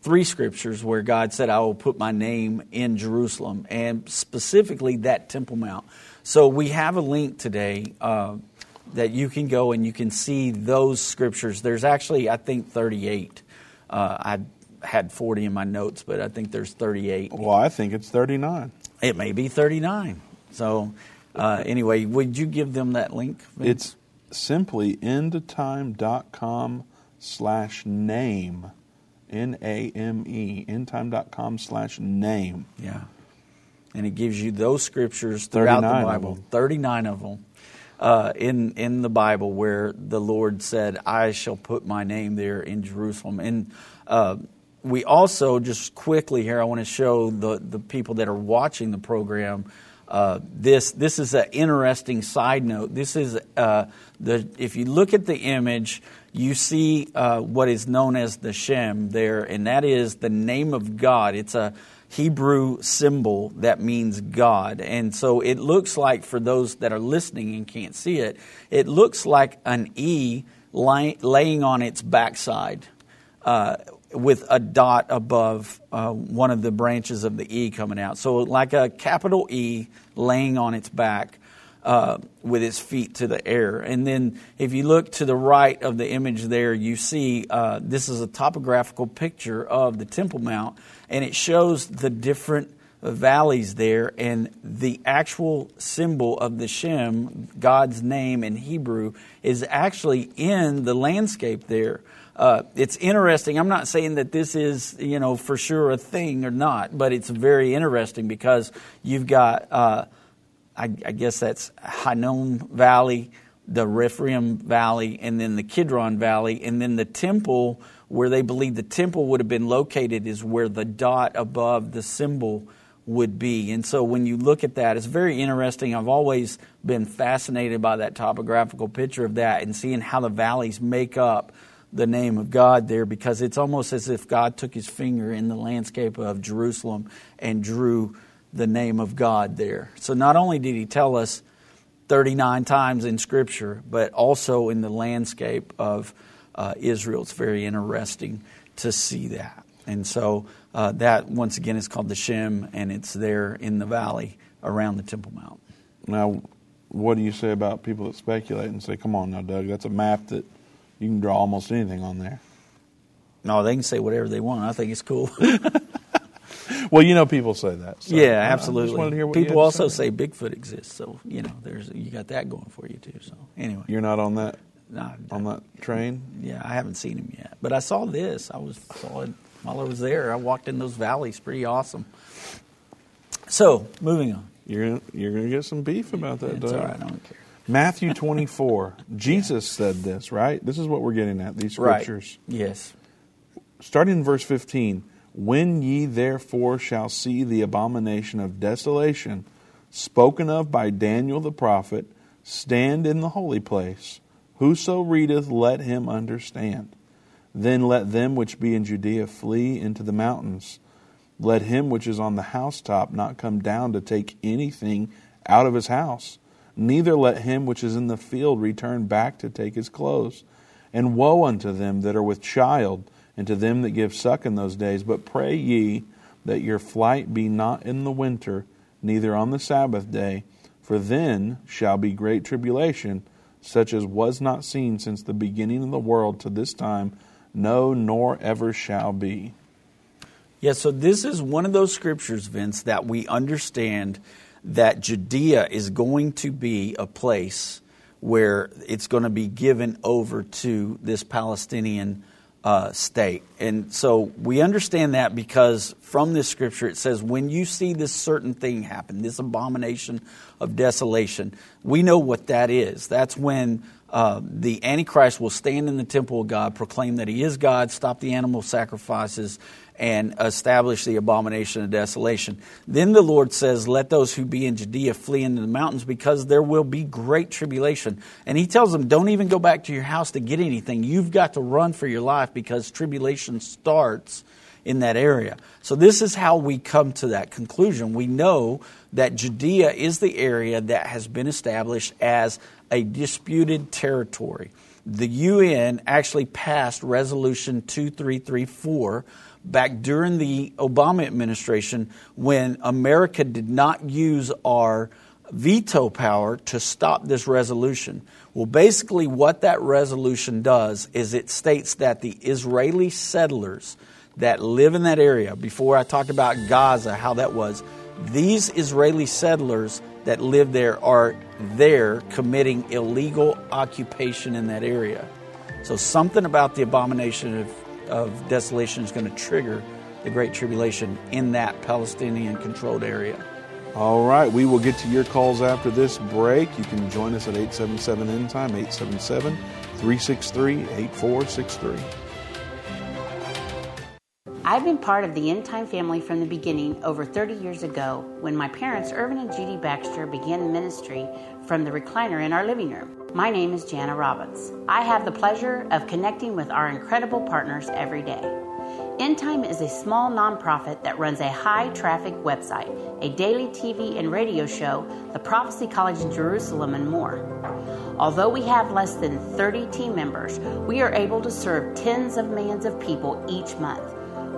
three scriptures where God said, I will put my name in Jerusalem, and specifically that Temple Mount. So we have a link today uh, that you can go and you can see those scriptures. There's actually, I think, thirty-eight. Uh, I had forty in my notes, but I think there's thirty-eight. Well, I think it's thirty-nine. It may be thirty-nine. So uh, anyway, would you give them that link, Vince? It's simply endtime.com slash name, N A M E, endtime.com slash name. Yeah. And it gives you those scriptures throughout the Bible, thirty-nine of them, uh, in, in the Bible where the Lord said, I shall put my name there in Jerusalem. And uh, we also, just quickly here, I want to show the, the people that are watching the program Uh, this this is an interesting side note. This is uh, the if you look at the image, you see uh, what is known as the Shem there, and that is the name of God. It's a Hebrew symbol that means God, and so it looks like, for those that are listening and can't see it, it looks like an E lay, laying on its backside, uh, with a dot above uh, one of the branches of the E coming out. So like a capital E laying on its back uh, with its feet to the air. And then if you look to the right of the image there, you see uh, this is a topographical picture of the Temple Mount, and it shows the different valleys there, and the actual symbol of the Shem, God's name in Hebrew, is actually in the landscape there. Uh, it's interesting. I'm not saying that this is, you know, for sure a thing or not, but it's very interesting because you've got, uh, I, I guess that's Hinnom Valley, the Rephaim Valley, and then the Kidron Valley, and then the temple where they believe the temple would have been located is where the dot above the symbol would be. And so when you look at that, it's very interesting. I've always been fascinated by that topographical picture of that and seeing how the valleys make up the name of God there, because it's almost as if God took his finger in the landscape of Jerusalem and drew the name of God there. So not only did he tell us thirty-nine times in Scripture, but also in the landscape of uh, Israel. It's very interesting to see that. And so uh, that, once again, is called the Shem, and it's there in the valley around the Temple Mount. Now, what do you say about people that speculate and say, come on now, Doug, that's a map that you can draw almost anything on there? No, they can say whatever they want. I think it's cool. Well, you know, people say that. So, yeah, absolutely. I just wanted to hear what people also say. say Bigfoot exists, so you know, there's you got that going for you too. So anyway, you're not on that. No, on that train. Yeah, I haven't seen him yet, but I saw this. I was saw it while I was there. I walked in those valleys. Pretty awesome. So moving on. You're you're gonna get some beef about that, Doug. It's all right. I don't care. Matthew twenty-four. Jesus yeah. said this, right? This is what we're getting at. These scriptures. Right. Yes. Starting in verse fifteen. When ye therefore shall see the abomination of desolation, spoken of by Daniel the prophet, stand in the holy place. Whoso readeth, let him understand. Then let them which be in Judea flee into the mountains. Let him which is on the housetop not come down to take anything out of his house. Neither let him which is in the field return back to take his clothes. And woe unto them that are with child, and to them that give suck in those days. But pray ye that your flight be not in the winter, neither on the Sabbath day, for then shall be great tribulation, such as was not seen since the beginning of the world to this time, no, nor ever shall be. Yeah, so this is one of those scriptures, Vince, that we understand that Judea is going to be a place where it's going to be given over to this Palestinian Uh, state. And so we understand that because from this scripture it says, when you see this certain thing happen, this abomination of desolation, we know what that is. That's when uh, the Antichrist will stand in the temple of God, proclaim that he is God, stop the animal sacrifices, and establish the abomination of desolation. Then the Lord says, let those who be in Judea flee into the mountains, because there will be great tribulation. And he tells them, don't even go back to your house to get anything. You've got to run for your life, because tribulation starts in that area. So this is how we come to that conclusion. We know that Judea is the area that has been established as a disputed territory. The U N actually passed Resolution two three three four back during the Obama administration, when America did not use our veto power to stop this resolution. Well, basically what that resolution does is it states that the Israeli settlers that live in that area, before I talked about Gaza, how that was, these Israeli settlers that live there are there committing illegal occupation in that area. So something about the abomination of of desolation is going to trigger the Great Tribulation in that Palestinian-controlled area. All right, we will get to your calls after this break. You can join us at eight seven seven end time, eight seven seven, three six three, eight four six three. I've been part of the End Time family from the beginning over thirty years ago, when my parents, Irvin and Judy Baxter, began ministry from the recliner in our living room. My name is Jana Roberts. I have the pleasure of connecting with our incredible partners every day. End Time is a small nonprofit that runs a high-traffic website, a daily T V and radio show, the Prophecy College in Jerusalem, and more. Although we have less than thirty team members, we are able to serve tens of millions of people each month.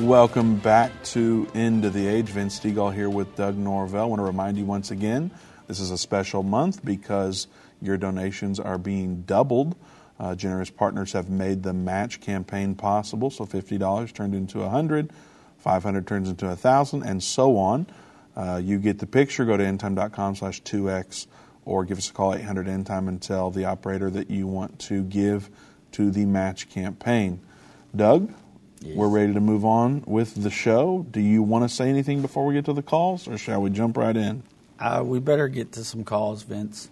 Welcome back to End of the Age. Vince Stegall here with Doug Norvell. I want to remind you once again, this is a special month because your donations are being doubled. Uh, generous partners have made the match campaign possible, so fifty dollars turned into one hundred dollars, five hundred dollars turns into one thousand dollars, and so on. Uh, you get the picture. Go to endtime dot com slash two x, or give us a call, eight hundred end time, and tell the operator that you want to give to the match campaign. Doug? Yes. We're ready to move on with the show. Do you want to say anything before we get to the calls, or shall we jump right in? Uh, we better get to some calls, Vince.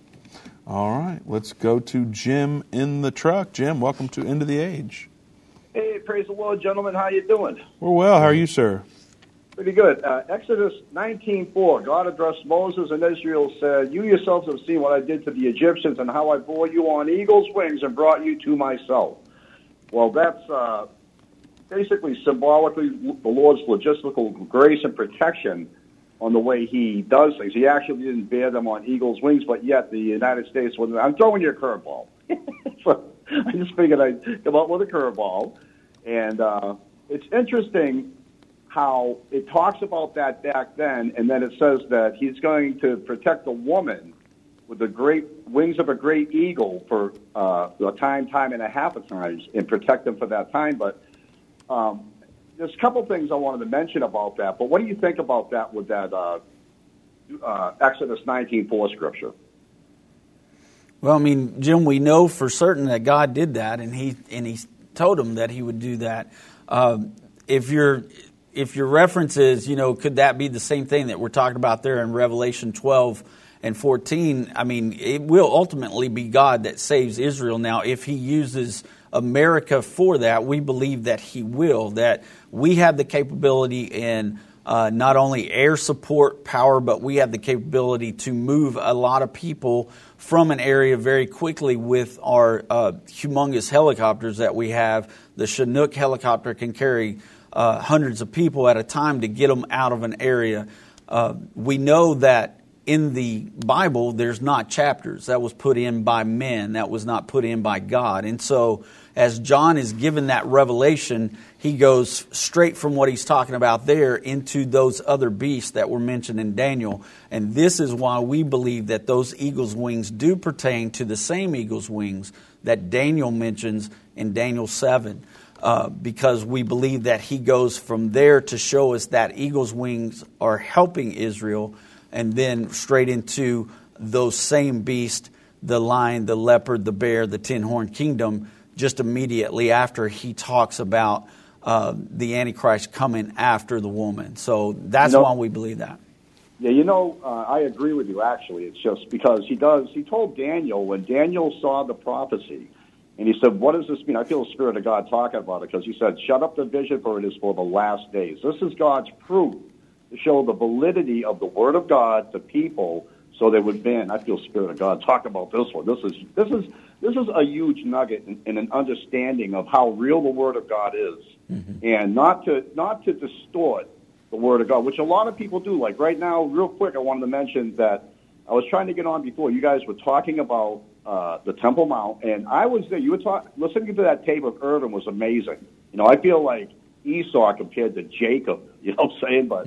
All right, let's go to Jim in the truck. Jim, welcome to End of the Age. Hey, praise the Lord, gentlemen. How you doing? We're well. How are you, sir? Pretty good. Uh, Exodus nineteen four, God addressed Moses and Israel, said, "You yourselves have seen what I did to the Egyptians and how I bore you on eagle's wings and brought you to myself." Well, that's uh, basically symbolically the Lord's logistical grace and protection on the way he does things. He actually didn't bear them on eagle's wings, but yet the United States wasn't. I'm throwing you a curveball. So I just figured I'd come up with a curveball. And uh, it's interesting how it talks about that back then, and then it says that he's going to protect a woman with the great wings of a great eagle for uh, a time, time and a half of times, and protect them for that time. But um, there's a couple things I wanted to mention about that. But what do you think about that with that uh, uh, Exodus nineteen four scripture? Well, I mean, Jim, we know for certain that God did that, and he and he told him that he would do that. Uh, if you're If your reference is, you know, could that be the same thing that we're talking about there in Revelation twelve and fourteen? I mean, it will ultimately be God that saves Israel. Now, if he uses America for that, we believe that he will, that we have the capability in uh, not only air support power, but we have the capability to move a lot of people from an area very quickly with our uh, humongous helicopters that we have. The Chinook helicopter can carry Uh, hundreds of people at a time to get them out of an area. Uh, we know that in the Bible, there's not chapters. That was put in by men. That was not put in by God. And so as John is given that revelation, he goes straight from what he's talking about there into those other beasts that were mentioned in Daniel. And this is why we believe that those eagle's wings do pertain to the same eagle's wings that Daniel mentions in Daniel seven. Uh, because we believe that he goes from there to show us that eagle's wings are helping Israel, and then straight into those same beasts, the lion, the leopard, the bear, the ten-horned kingdom, just immediately after he talks about uh, the Antichrist coming after the woman. So that's you know, why we believe that. Yeah, you know, uh, I agree with you, actually. It's just because he does, he told Daniel, when Daniel saw the prophecy, and he said, what does this mean? I feel the Spirit of God talking about it, because he said, shut up the vision, for it is for the last days. This is God's proof to show the validity of the Word of God to people, so they would, man, I feel the Spirit of God talk about this one. This is this is, this is a huge nugget in, in an understanding of how real the Word of God is, mm-hmm. and not to not to distort the Word of God, which a lot of people do. Like right now, real quick, I wanted to mention that I was trying to get on before. You guys were talking about Uh, the Temple Mount, and I was there. You were talking, listening to that tape of Irvin was amazing. You know, I feel like Esau compared to Jacob. You know what I'm saying? But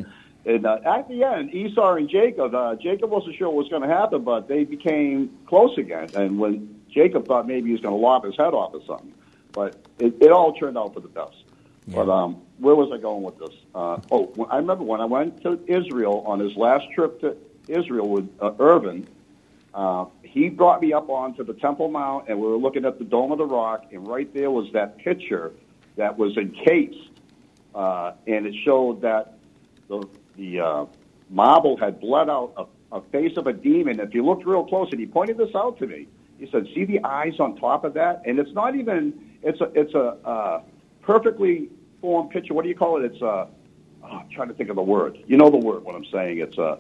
and, uh, at the end, Esau and Jacob, uh, Jacob wasn't sure what was going to happen, but they became close again. And when Jacob thought maybe he was going to lop his head off or something, but it, it all turned out for the best. Yeah. But um, where was I going with this? Uh, oh, I remember when I went to Israel on his last trip to Israel with uh, Irvin. Uh, he brought me up onto the Temple Mount, and we were looking at the Dome of the Rock, and right there was that picture that was encased, uh, and it showed that the, the uh, marble had bled out a, a face of a demon. If you looked real close, and he pointed this out to me, he said, see the eyes on top of that? And it's not even, it's a, it's a uh, perfectly formed picture. What do you call it? It's a, oh, I'm trying to think of the word. You know the word, what I'm saying. It's a...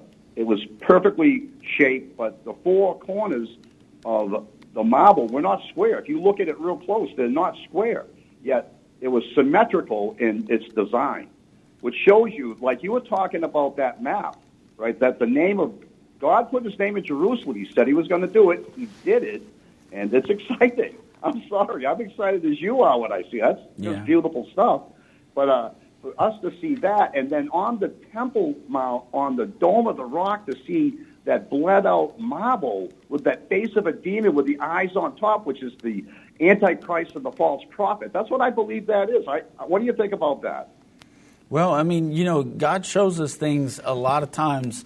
It was perfectly shaped, but the four corners of the marble were not square. If you look at it real close, they're not square. Yet it was symmetrical in its design, which shows you, like you were talking about that map, right, that the name of God put his name in Jerusalem. He said he was going to do it. He did it, and it's exciting. I'm sorry. I'm excited as you are when I see that. That's just yeah. beautiful stuff. But, uh, for us to see that, and then on the Temple Mount, on the Dome of the Rock, to see that bled-out marble with that face of a demon with the eyes on top, which is the Antichrist and the false prophet. That's what I believe that is. I, what do you think about that? Well, I mean, you know, God shows us things a lot of times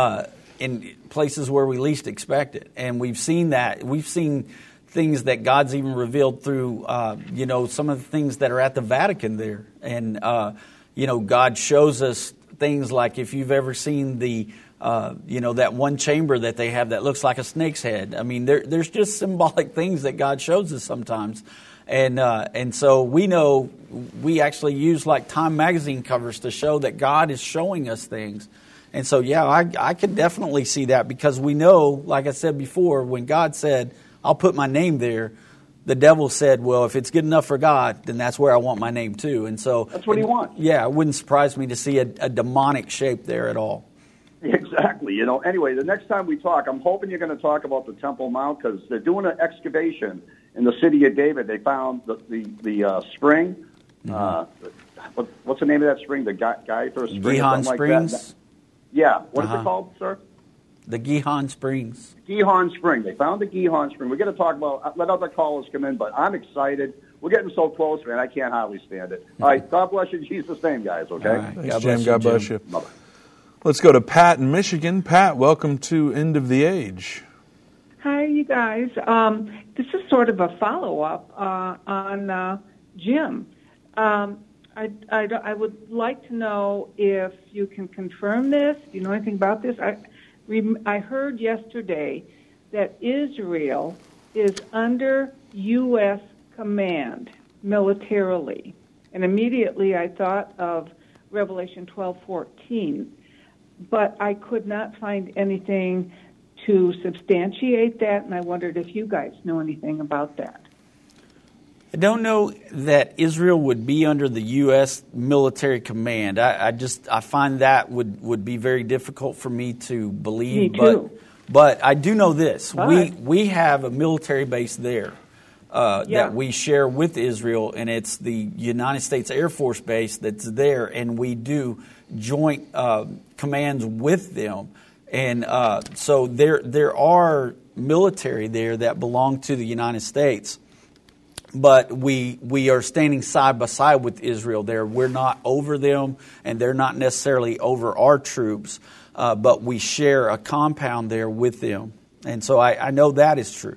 uh, in places where we least expect it, and we've seen that. We've seen things that God's even revealed through, uh, you know, some of the things that are at the Vatican there. And, uh, you know, God shows us things like if you've ever seen the Uh, you know, that one chamber that they have that looks like a snake's head. I mean, there, there's just symbolic things that God shows us sometimes. And uh, and so we know we actually use like Time Magazine covers to show that God is showing us things. And so, yeah, I, I could definitely see that, because we know, like I said before, when God said, I'll put my name there, the devil said, well, if it's good enough for God, then that's where I want my name too. And so that's what he wants. Yeah, it wouldn't surprise me to see a, a demonic shape there at all. Exactly. You know, anyway, the next time we talk, I'm hoping you're going to talk about the Temple Mount, because they're doing an excavation in the city of David. They found the the, the uh, spring. Mm-hmm. Uh, what, what's the name of that spring? The guy, guy for a spring? Gihon Springs? Like that. Yeah. What uh-huh. is it called, sir? The Gihon Springs. Gihon Spring. They found the Gihon Spring. We're going to talk about, let other callers come in, but I'm excited. We're getting so close, man. I can't hardly stand it. All right. God bless you in Jesus' name, guys, okay? Right. Thanks, God bless Jim. God bless you. Bye-bye. Let's go to Pat in Michigan. Pat, welcome to End of the Age. Hi, you guys. Um, this is sort of a follow-up uh, on uh, Jim. Um, I, I, I would like to know if you can confirm this. Do you know anything about this? I, I heard yesterday that Israel is under U S command militarily. And immediately I thought of Revelation twelve fourteen. But I could not find anything to substantiate that, and I wondered if you guys know anything about that. I don't know that Israel would be under the U S military command. I, I just I find that would, would be very difficult for me to believe. Me too. But but I do know this: but. we we have a military base there uh, yeah. that we share with Israel, and it's the United States Air Force Base that's there, and we do joint uh, commands with them. And uh, so there there are military there that belong to the United States, but we we are standing side by side with Israel there. We're not over them, and they're not necessarily over our troops, uh, but we share a compound there with them. And so I, I know that is true.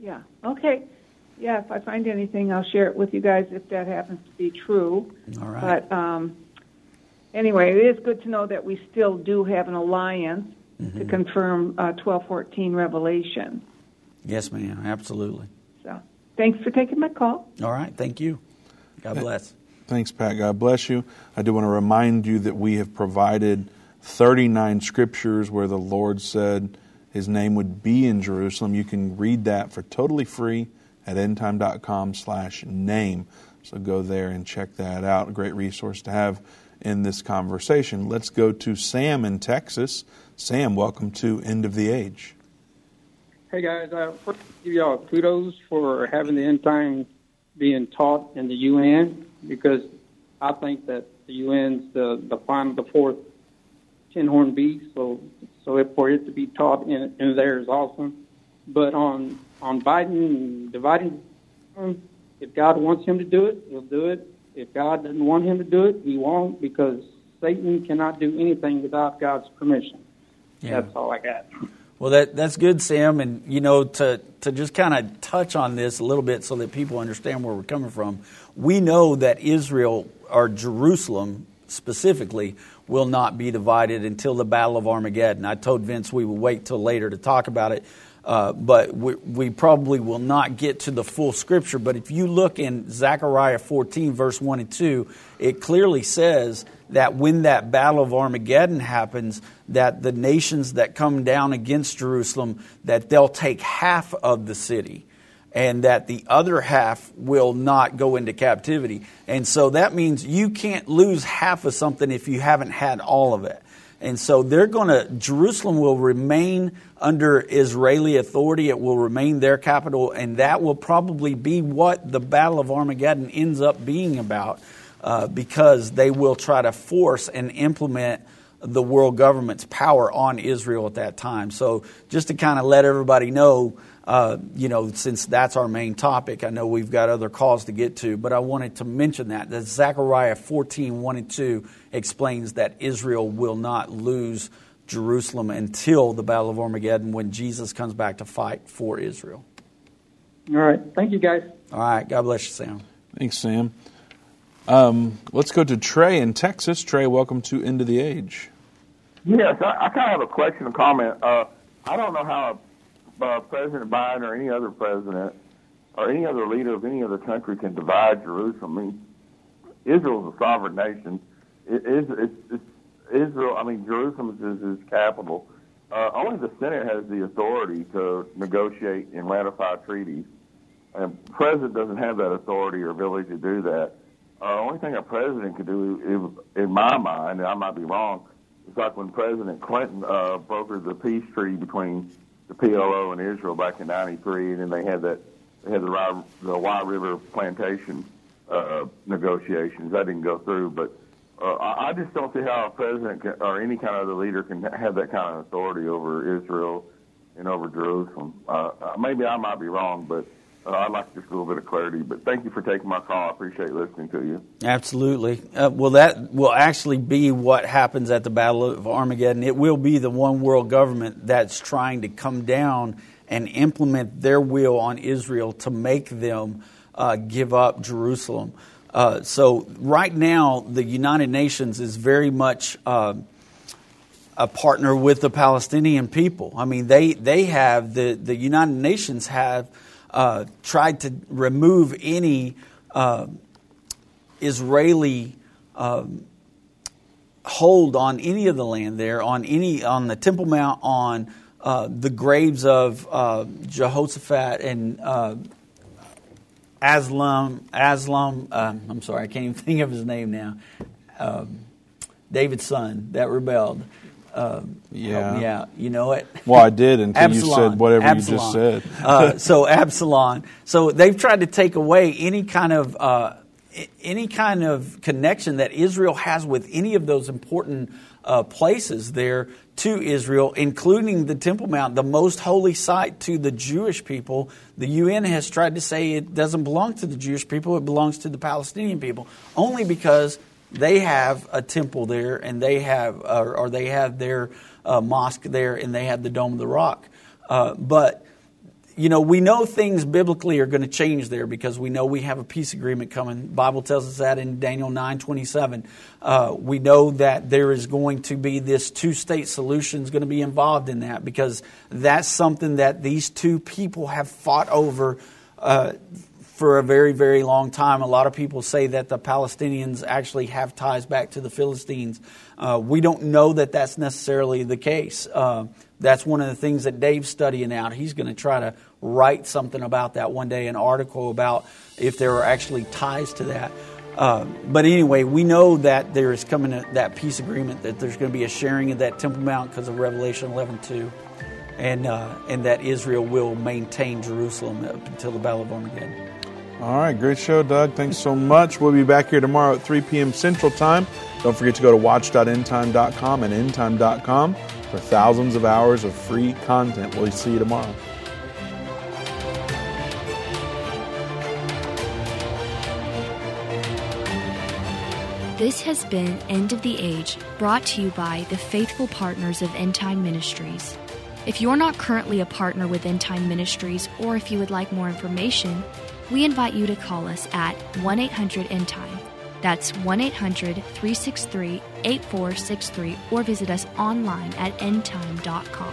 Yeah, okay. Yeah, if I find anything, I'll share it with you guys if that happens to be true. All right. But... Um, Anyway, it is good to know that we still do have an alliance mm-hmm. to confirm uh, twelve fourteen Revelation. Yes, ma'am, absolutely. So, thanks for taking my call. All right, thank you. God bless. Thanks, Pat. God bless you. I do want to remind you that we have provided thirty-nine scriptures where the Lord said His name would be in Jerusalem. You can read that for totally free at endtime.com slash name. So go there and check that out. A great resource to have in this conversation. Let's go to Sam in Texas. Sam, welcome to End of the Age. Hey guys, I want to give y'all kudos for having the end time being taught in the U N, because I think that the U N's the the final, the fourth ten horn beast. So, so if for it to be taught in, in there is awesome. But on on Biden dividing, if God wants him to do it, he'll do it. If God doesn't want him to do it, he won't, because Satan cannot do anything without God's permission. Yeah. That's all I got. Well, that that's good, Sam. And, you know, to, to just kind of touch on this a little bit so that people understand where we're coming from, we know that Israel, or Jerusalem specifically, will not be divided until the Battle of Armageddon. I told Vince we would wait till later to talk about it. Uh, but we, we probably will not get to the full scripture. But if you look in Zechariah fourteen, verse one and two, it clearly says that when that battle of Armageddon happens, that the nations that come down against Jerusalem, that they'll take half of the city, and that the other half will not go into captivity. And so that means you can't lose half of something if you haven't had all of it. And so they're going to, Jerusalem will remain under Israeli authority. It will remain their capital. And that will probably be what the Battle of Armageddon ends up being about, uh, because they will try to force and implement the world government's power on Israel at that time. So just to kind of let everybody know, uh, you know, since that's our main topic, I know we've got other calls to get to, but I wanted to mention that, that Zechariah fourteen, one and two explains that Israel will not lose Jerusalem until the Battle of Armageddon, when Jesus comes back to fight for Israel. All right. Thank you, guys. All right. God bless you, Sam. Thanks, Sam. Um, let's go to Trey in Texas. Trey, welcome to End of the Age. Yes, I, I kind of have a question and comment. Uh, I don't know how uh, President Biden or any other president or any other leader of any other country can divide Jerusalem. I mean, Israel's a sovereign nation. It, it's, it's, it's Israel, I mean, Jerusalem is his capital. Uh, only the Senate has the authority to negotiate and ratify treaties. And the president doesn't have that authority or ability to do that. The uh, only thing a president could do, is, in my mind, and I might be wrong, it's like when President Clinton uh, brokered the peace treaty between the P L O and Israel back in ninety-three, and then they had that they had the Y, the Y River plantation uh, negotiations. That didn't go through, but uh, I just don't see how a president can, or any kind of other leader can have that kind of authority over Israel and over Jerusalem. Uh, maybe I might be wrong, but Uh, I'd like just a little bit of clarity, but thank you for taking my call. I appreciate listening to you. Absolutely. Uh, well, that will actually be what happens at the Battle of Armageddon. It will be the one world government that's trying to come down and implement their will on Israel to make them uh, give up Jerusalem. Uh, so right now, the United Nations is very much uh, a partner with the Palestinian people. I mean, they, they have, the, the United Nations have... Uh, tried to remove any uh, Israeli um, hold on any of the land there, on any on the Temple Mount, on uh, the graves of uh, Jehoshaphat and uh, Aslam. Aslam. Uh, I'm sorry, I can't even think of his name now. Um, David's son that rebelled. Um, yeah, um, yeah, you know it. Well, I did until Absalom, you said whatever Absalom. you just said. uh, so Absalom. So they've tried to take away any kind of uh, any kind of connection that Israel has with any of those important uh, places there to Israel, including the Temple Mount, the most holy site to the Jewish people. The U N has tried to say it doesn't belong to the Jewish people; it belongs to the Palestinian people, only because they have a temple there, and they have, uh, or they have their uh, mosque there, and they have the Dome of the Rock. Uh, but you know, we know things biblically are going to change there because we know we have a peace agreement coming. The Bible tells us that in Daniel nine twenty-seven. Uh, we know that there is going to be this two-state solution is going to be involved in that because that's something that these two people have fought over. Uh, For a very, very long time. A lot of people say that the Palestinians actually have ties back to the Philistines. Uh, we don't know that that's necessarily the case. Uh, that's one of the things that Dave's studying out. He's going to try to write something about that one day, an article about if there are actually ties to that. Uh, but anyway, we know that there is coming a, that peace agreement, that there's going to be a sharing of that Temple Mount because of Revelation eleven two, and, uh, and that Israel will maintain Jerusalem up until the Battle of Armageddon. All right, great show, Doug. Thanks so much. We'll be back here tomorrow at three p.m. Central Time. Don't forget to go to watch dot end time dot com and endtime dot com for thousands of hours of free content. We'll see you tomorrow. This has been End of the Age, brought to you by the faithful partners of End Time Ministries. If you're not currently a partner with End Time Ministries, or if you would like more information, we invite you to call us at one eight hundred end time. That's one eight hundred three six three eight four six three, or visit us online at endtime dot com.